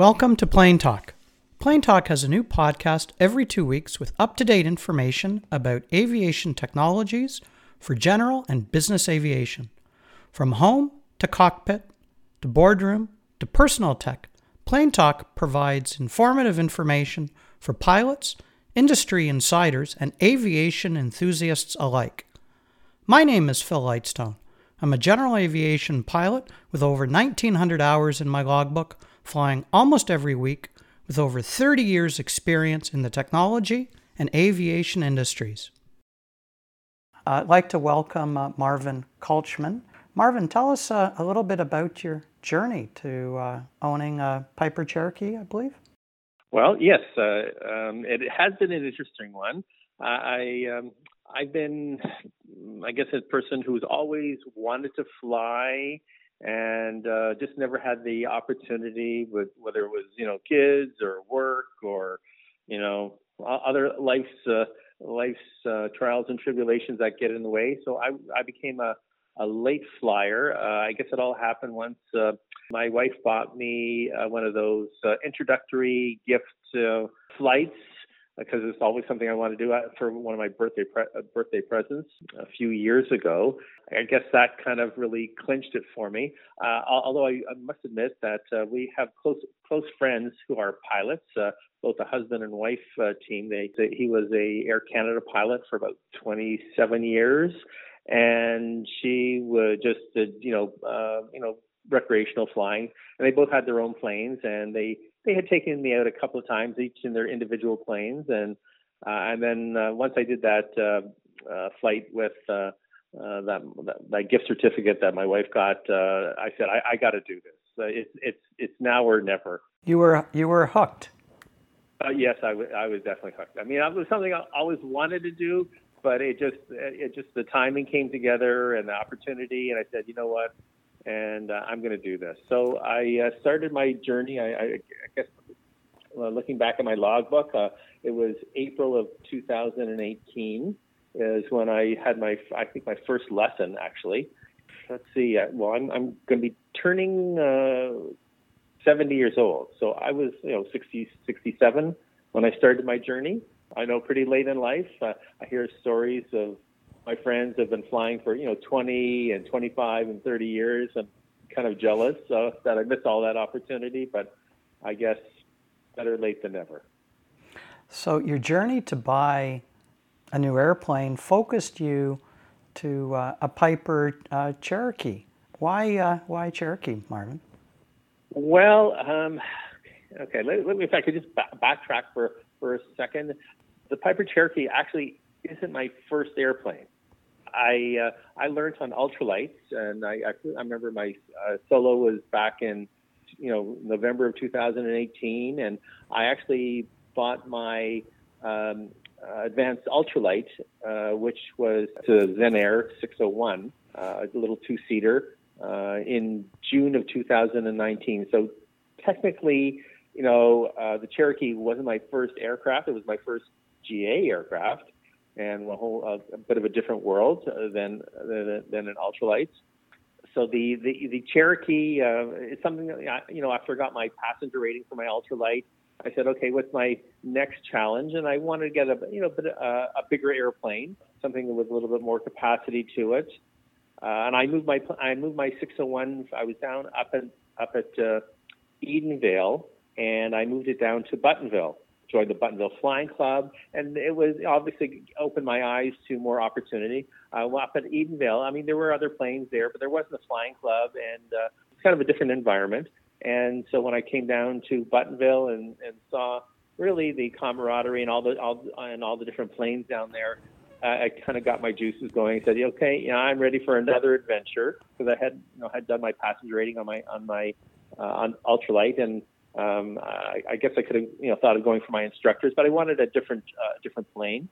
Welcome to Plain Talk. Plain Talk has a new podcast every 2 weeks with up-to-date information about aviation technologies for general and business aviation. From home to cockpit to boardroom to personal tech, Plain Talk provides informative information for pilots, industry insiders, and aviation enthusiasts alike. My name is Phil Lightstone. I'm a general aviation pilot with over 1,900 hours in my logbook, flying almost every week with over 30 years' experience in the technology and aviation industries. I'd like to welcome Marvin Kulchman. Marvin, tell us a little bit about your journey to owning a Piper Cherokee, I believe. Well, yes, it has been an interesting one. I've been, I guess, a person who's always wanted to fly and just never had the opportunity, with whether it was, kids or work or, other life's trials and tribulations that get in the way. So I became a late flyer. I guess it all happened once my wife bought me one of those introductory gift flights, because it's always something I want to do for one of my birthday presents a few years ago. I guess that kind of really clinched it for me. Although I must admit that we have close friends who are pilots, both a husband and wife team. He was a Air Canada pilot for about 27 years, and she just did recreational flying. And they both had their own planes, and they had taken me out a couple of times each in their individual planes, and then once I did that flight with that gift certificate that my wife got, I said I got to do this. It's now or never. You were hooked. Yes, I was definitely hooked. I mean, it was something I always wanted to do, but it just the timing came together and the opportunity, and I said, you know what? And I'm going to do this. So I started my journey. I guess looking back at my logbook, it was April of 2018 is when I had my first lesson, actually. Let's see. Well, I'm going to be turning 70 years old. So I was 67 when I started my journey. I know pretty late in life. I hear stories of my friends have been flying for 20 and 25 and 30 years. I'm kind of jealous that I missed all that opportunity, but I guess better late than never. So your journey to buy a new airplane focused you to a Piper Cherokee. Why Cherokee, Marvin? Well, okay. Let me, if I could just backtrack for a second. The Piper Cherokee actually isn't my first airplane. I learned on ultralights, and I remember my solo was back in November of 2018, and I actually bought my advanced ultralight, which was the Zenair 601, a little two-seater, in June of 2019. So technically, the Cherokee wasn't my first aircraft. It was my first GA aircraft, and a bit of a different world than an ultralight. So the Cherokee is something that, after I got my passenger rating for my ultralight, I said, okay, what's my next challenge? And I wanted to get a bigger airplane, something with a little bit more capacity to it. And I moved my 601. I was down up at Edenvale, and I moved it down to Buttonville. Joined the Buttonville Flying Club, and it was obviously opened my eyes to more opportunity. Up at Edenvale, I mean, there were other planes there, but there wasn't a flying club, and it's kind of a different environment. And so when I came down to Buttonville and saw really the camaraderie and all the different planes down there, I kind of got my juices going. I said, okay, I'm ready for another adventure, because I had done my passenger rating on ultralight, and I guess I could have thought of going for my instructors, but I wanted a different plane.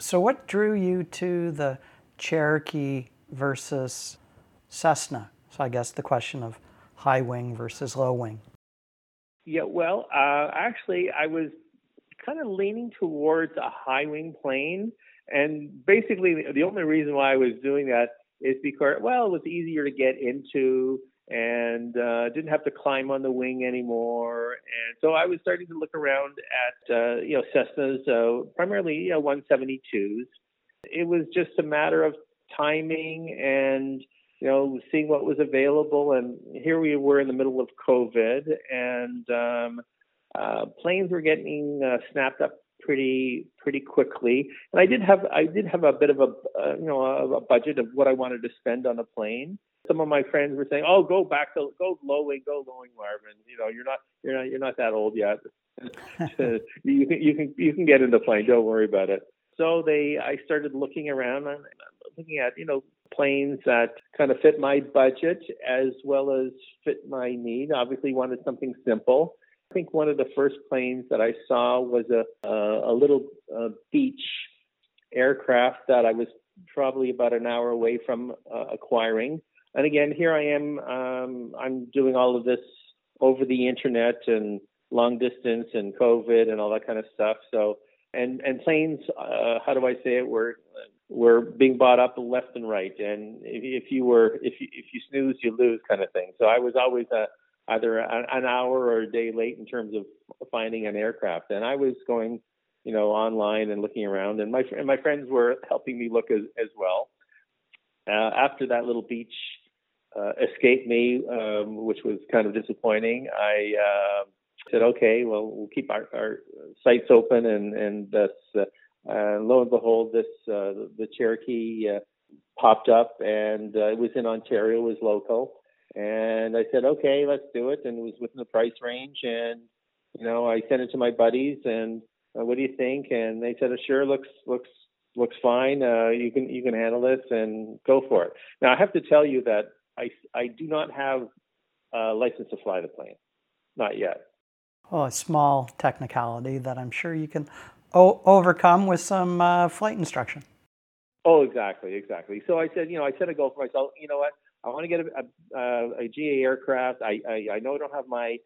So what drew you to the Cherokee versus Cessna? So I guess the question of high wing versus low wing. Yeah, well, actually, I was kind of leaning towards a high wing plane, and basically the only reason why I was doing that is because, well, it was easier to get into. and didn't have to climb on the wing anymore. And so I was starting to look around at, Cessnas, primarily 172s. It was just a matter of timing and, seeing what was available. And here we were in the middle of COVID, and planes were getting snapped up pretty quickly. And I did have a bit of a budget of what I wanted to spend on a plane. Some of my friends were saying, "Oh, go low wing, Marvin. You're not that old yet. you can get in the plane. Don't worry about it." So I started looking around, looking at planes that kind of fit my budget as well as fit my need. Obviously, wanted something simple. I think one of the first planes that I saw was a little beach aircraft that I was probably about an hour away from acquiring. And again, here I am. I'm doing all of this over the internet and long distance and COVID and all that kind of stuff. So, and planes, were being bought up left and right. And if you snooze, you lose kind of thing. So I was always either an hour or a day late in terms of finding an aircraft. And I was going, online and looking around, and my friends were helping me look as well. After that little beach escaped me, which was kind of disappointing, I said, okay, well, we'll keep our sites open. And lo and behold, the Cherokee popped up, and it was in Ontario, it was local. And I said, okay, let's do it. And it was within the price range. And, I sent it to my buddies and what do you think? And they said, sure, looks fine. You can handle this and go for it. Now, I have to tell you that I do not have a license to fly the plane. Not yet. Oh, a small technicality that I'm sure you can overcome with some flight instruction. Oh, exactly. So I said, I set a goal for myself. You know what? I want to get a GA aircraft. I know I don't have my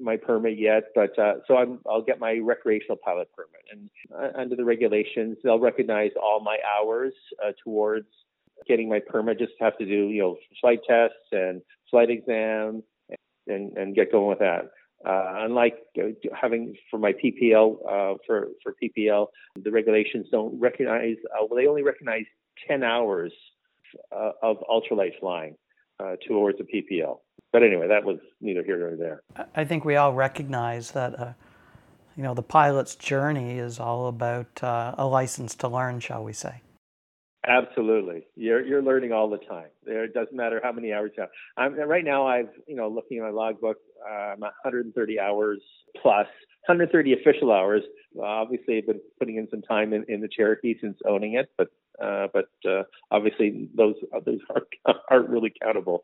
my permit yet, but so I'll get my recreational pilot permit. And under the regulations, they'll recognize all my hours towards getting my permit. Just have to do flight tests and flight exam and get going with that. Unlike having for my PPL for PPL, the regulations don't recognize. They only recognize 10 hours. Of ultralight flying towards the PPL. But anyway, that was neither here nor there. I think we all recognize that, the pilot's journey is all about a license to learn, shall we say. Absolutely. You're learning all the time. It doesn't matter how many hours you have. Right now, I've, looking at my logbook, I'm 130 hours plus, 130 official hours. Obviously, I've been putting in some time in the Cherokee since owning it, but obviously those aren't really countable.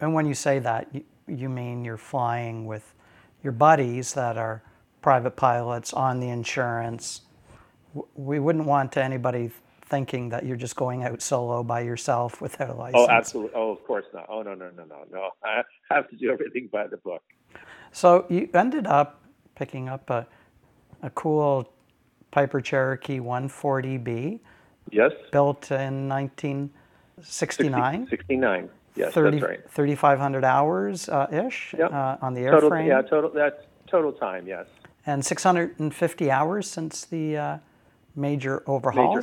And when you say that, you mean you're flying with your buddies that are private pilots on the insurance. We wouldn't want anybody thinking that you're just going out solo by yourself without a license. Oh, absolutely. Oh, of course not. Oh, no. I have to do everything by the book. So you ended up picking up a cool Piper Cherokee 140B. Yes. Built in 1969. 69. Yes, that's right. 3,500 hours ish. Yep. On the airframe. Total, that's total time. Yes. And 650 hours since the major overhaul.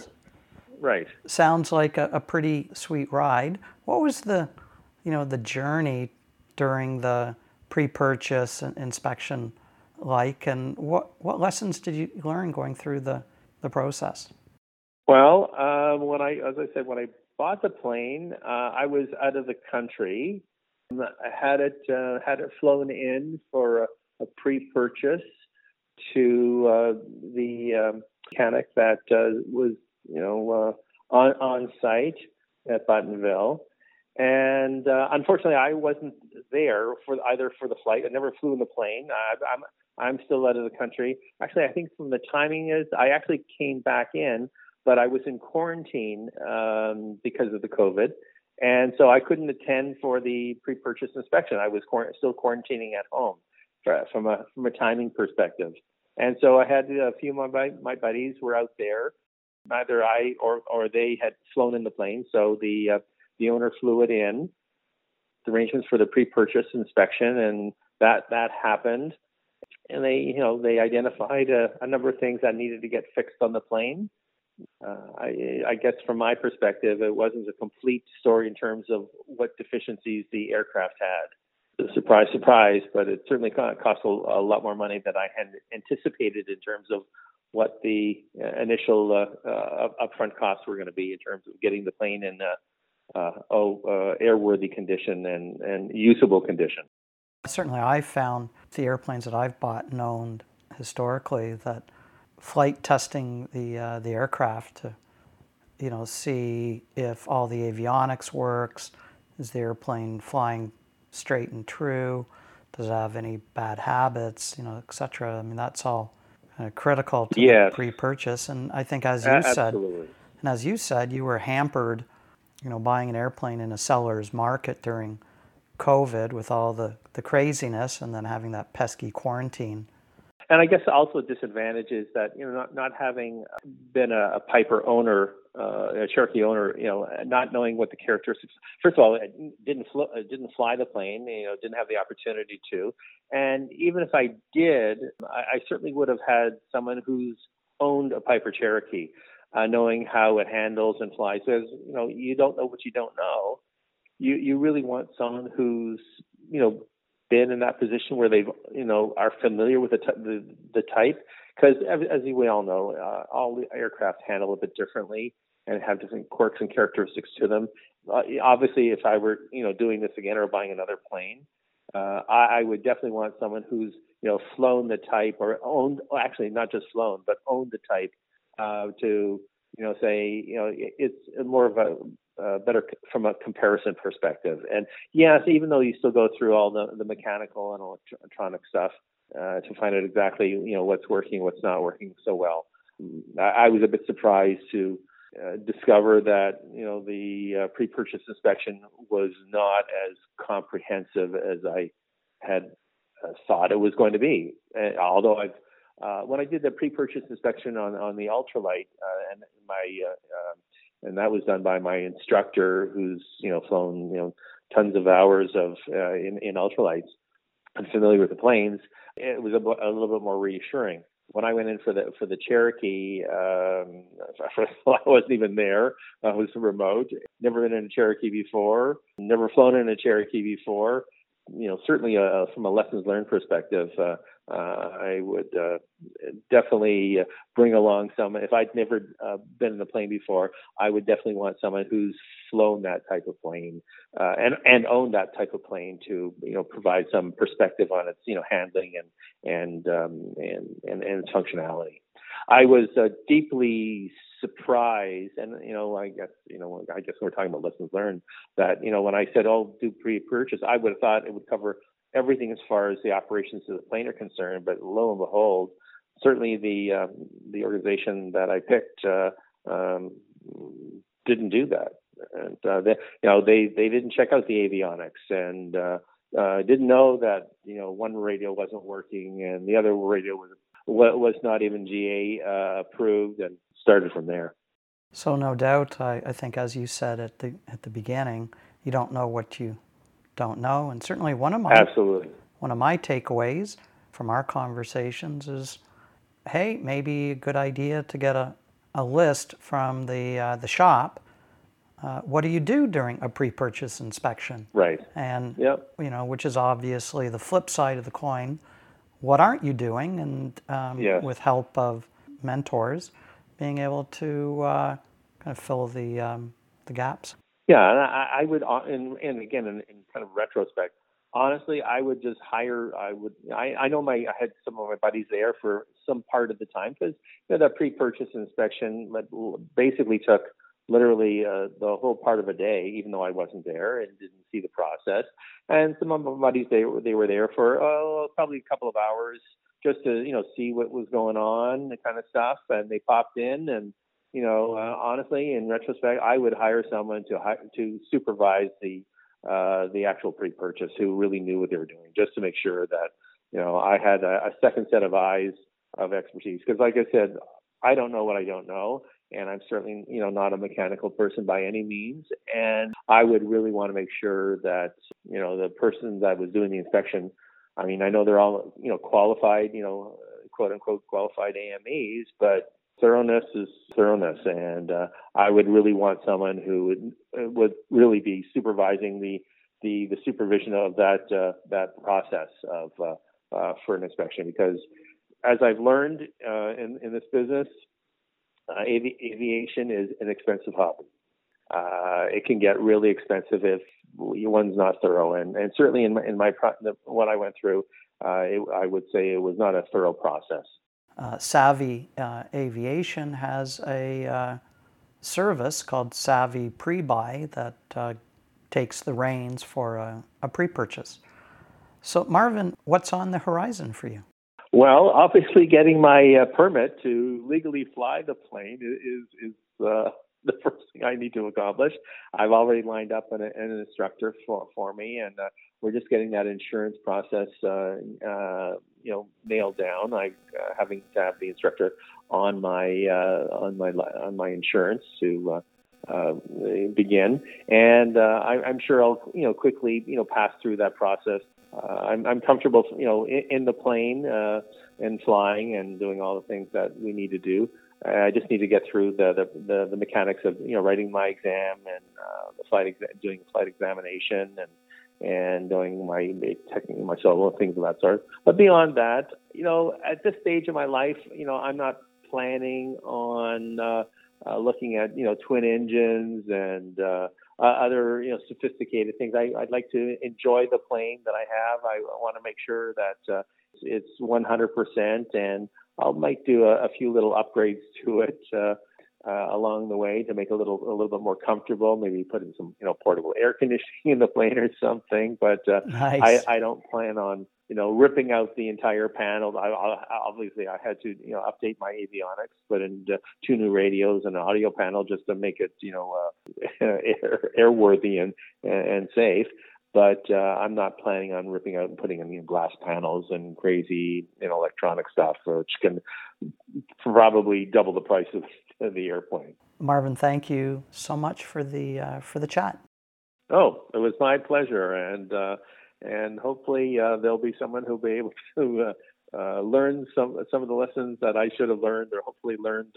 Right. Sounds like a pretty sweet ride. What was the, the journey during the pre-purchase inspection like, and what lessons did you learn going through the process? Well, when I bought the plane, I was out of the country. I had it flown in for a pre-purchase to the mechanic that was, on site at Buttonville, and unfortunately, I wasn't there for the flight. I never flew in the plane. I'm still out of the country. Actually, I think from the timing is I actually came back in. But I was in quarantine because of the COVID, and so I couldn't attend for the pre-purchase inspection. I was still quarantining at home from a timing perspective, and so I had a few of my buddies were out there. Neither I or they had flown in the plane, so the owner flew it in, arrangements for the pre-purchase inspection, and that happened. And they identified a number of things that needed to get fixed on the plane. I guess from my perspective, it wasn't a complete story in terms of what deficiencies the aircraft had. Surprise, surprise, but it certainly cost a lot more money than I had anticipated in terms of what the initial upfront costs were going to be in terms of getting the plane in airworthy condition and usable condition. Certainly, I've found the airplanes that I've bought and owned historically that flight testing the aircraft to, see if all the avionics works. Is the airplane flying straight and true? Does it have any bad habits? Et cetera. I mean, that's all kind of critical to the pre-purchase. And I think, as you said, and as you said, you were hampered, buying an airplane in a seller's market during COVID with all the craziness, and then having that pesky quarantine. And I guess also a disadvantage is that, not having been a Piper owner, a Cherokee owner, not knowing what the characteristics. First of all, I didn't fly the plane, didn't have the opportunity to. And even if I did, I certainly would have had someone who's owned a Piper Cherokee, knowing how it handles and flies. Because, you don't know what you don't know. You really want someone who's, been in that position where they've, are familiar with the type, because as we all know, all the aircraft handle a bit differently and have different quirks and characteristics to them. Obviously, if I were, doing this again or buying another plane, I would definitely want someone who's, flown the type or owned, actually not just flown, but owned the type to, say, it's more of a better from a comparison perspective. And yes, even though you still go through all the mechanical and electronic stuff to find out exactly, what's working, what's not working so well. I was a bit surprised to discover that, the pre-purchase inspection was not as comprehensive as I had thought it was going to be. And although I've when I did the pre-purchase inspection on the ultralight and my and that was done by my instructor, who's flown tons of hours of in ultralights and familiar with the planes. It was a little bit more reassuring. When I went in for the Cherokee, I wasn't even there. I was remote. Never been in a Cherokee before. Never flown in a Cherokee before. Certainly from a lessons learned perspective, I would definitely bring along someone. If I'd never been in a plane before, I would definitely want someone who's flown that type of plane and owned that type of plane to provide some perspective on its handling and functionality. I was deeply surprised, and I guess we're talking about lessons learned. That when I said, "Oh, do pre-purchase," I would have thought it would cover everything as far as the operations of the plane are concerned. But lo and behold, certainly the organization that I picked didn't do that. And they didn't check out the avionics and didn't know that one radio wasn't working and the other radio was not even GA approved, and started from there. So no doubt, I think, as you said at the beginning, you don't know what you don't know, and certainly one of my takeaways from our conversations is, hey, maybe a good idea to get a list from the shop. What do you do during a pre-purchase inspection? Right. And which is obviously the flip side of the coin. What aren't you doing? And with help of mentors, being able to kind of fill the gaps. Yeah, and I would, and again, in kind of retrospect, honestly, I would just hire. I had some of my buddies there for some part of the time, because that pre-purchase inspection basically took literally the whole part of a day, even though I wasn't there and didn't see the process. And some of my buddies, they were there for probably a couple of hours just to see what was going on, the kind of stuff. And they popped in, and honestly, in retrospect, I would hire someone to supervise the actual pre-purchase who really knew what they were doing, just to make sure that I had a second set of eyes of expertise, because like I said, I don't know what I don't know. and I'm certainly, you know, not a mechanical person by any means. And I would really want to make sure that, you know, the person that was doing the inspection, I mean, I know they're all, you know, qualified, you know, quote unquote qualified AMEs, but thoroughness is thoroughness. And I would really want someone who would really be supervising the supervision of that process of for an inspection, because as I've learned in this business, aviation is an expensive hobby. It can get really expensive if one's not thorough, and certainly what I went through, I would say it was not a thorough process. Savvy Aviation has a service called Savvy Pre-Buy that takes the reins for a pre-purchase. So, Marvin, what's on the horizon for you? Well, obviously, getting my permit to legally fly the plane is the first thing I need to accomplish. I've already lined up an instructor for me, and we're just getting that insurance process, you know, nailed down. Having to have the instructor on my insurance to begin, and I'm sure I'll, you know, quickly, you know, pass through that process. I'm comfortable, you know, in the plane and flying and doing all the things that we need to do. I just need to get through the mechanics of, you know, writing my exam and doing flight examination and doing my solo things of that sort. But beyond that, you know, at this stage of my life, you know, I'm not planning on looking at, you know, twin engines and other, you know, sophisticated things. I'd like to enjoy the plane that I have. I want to make sure that it's 100%, and I might do a few little upgrades to it along the way to make it a little bit more comfortable. Maybe put in some, you know, portable air conditioning in the plane or something. But nice. I don't plan on, you know, ripping out the entire panel. Obviously, I had to, you know, update my avionics, put in two new radios and an audio panel just to make it, you know, airworthy and safe. But I'm not planning on ripping out and putting in, you know, glass panels and crazy, you know, electronic stuff, which can probably double the price of the airplane. Marvin, thank you so much for the chat. Oh, it was my pleasure, and hopefully there'll be someone who'll be able to learn some of the lessons that I should have learned, or hopefully learned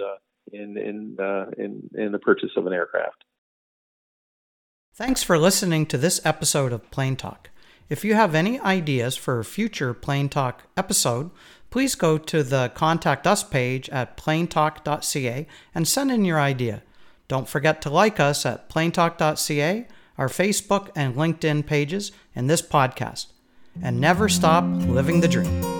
in the purchase of an aircraft. Thanks for listening to this episode of Plane Talk. If you have any ideas for a future Plane Talk episode, please go to the Contact Us page at planetalk.ca and send in your idea. Don't forget to like us at planetalk.ca, our Facebook and LinkedIn pages, and this podcast. And never stop living the dream.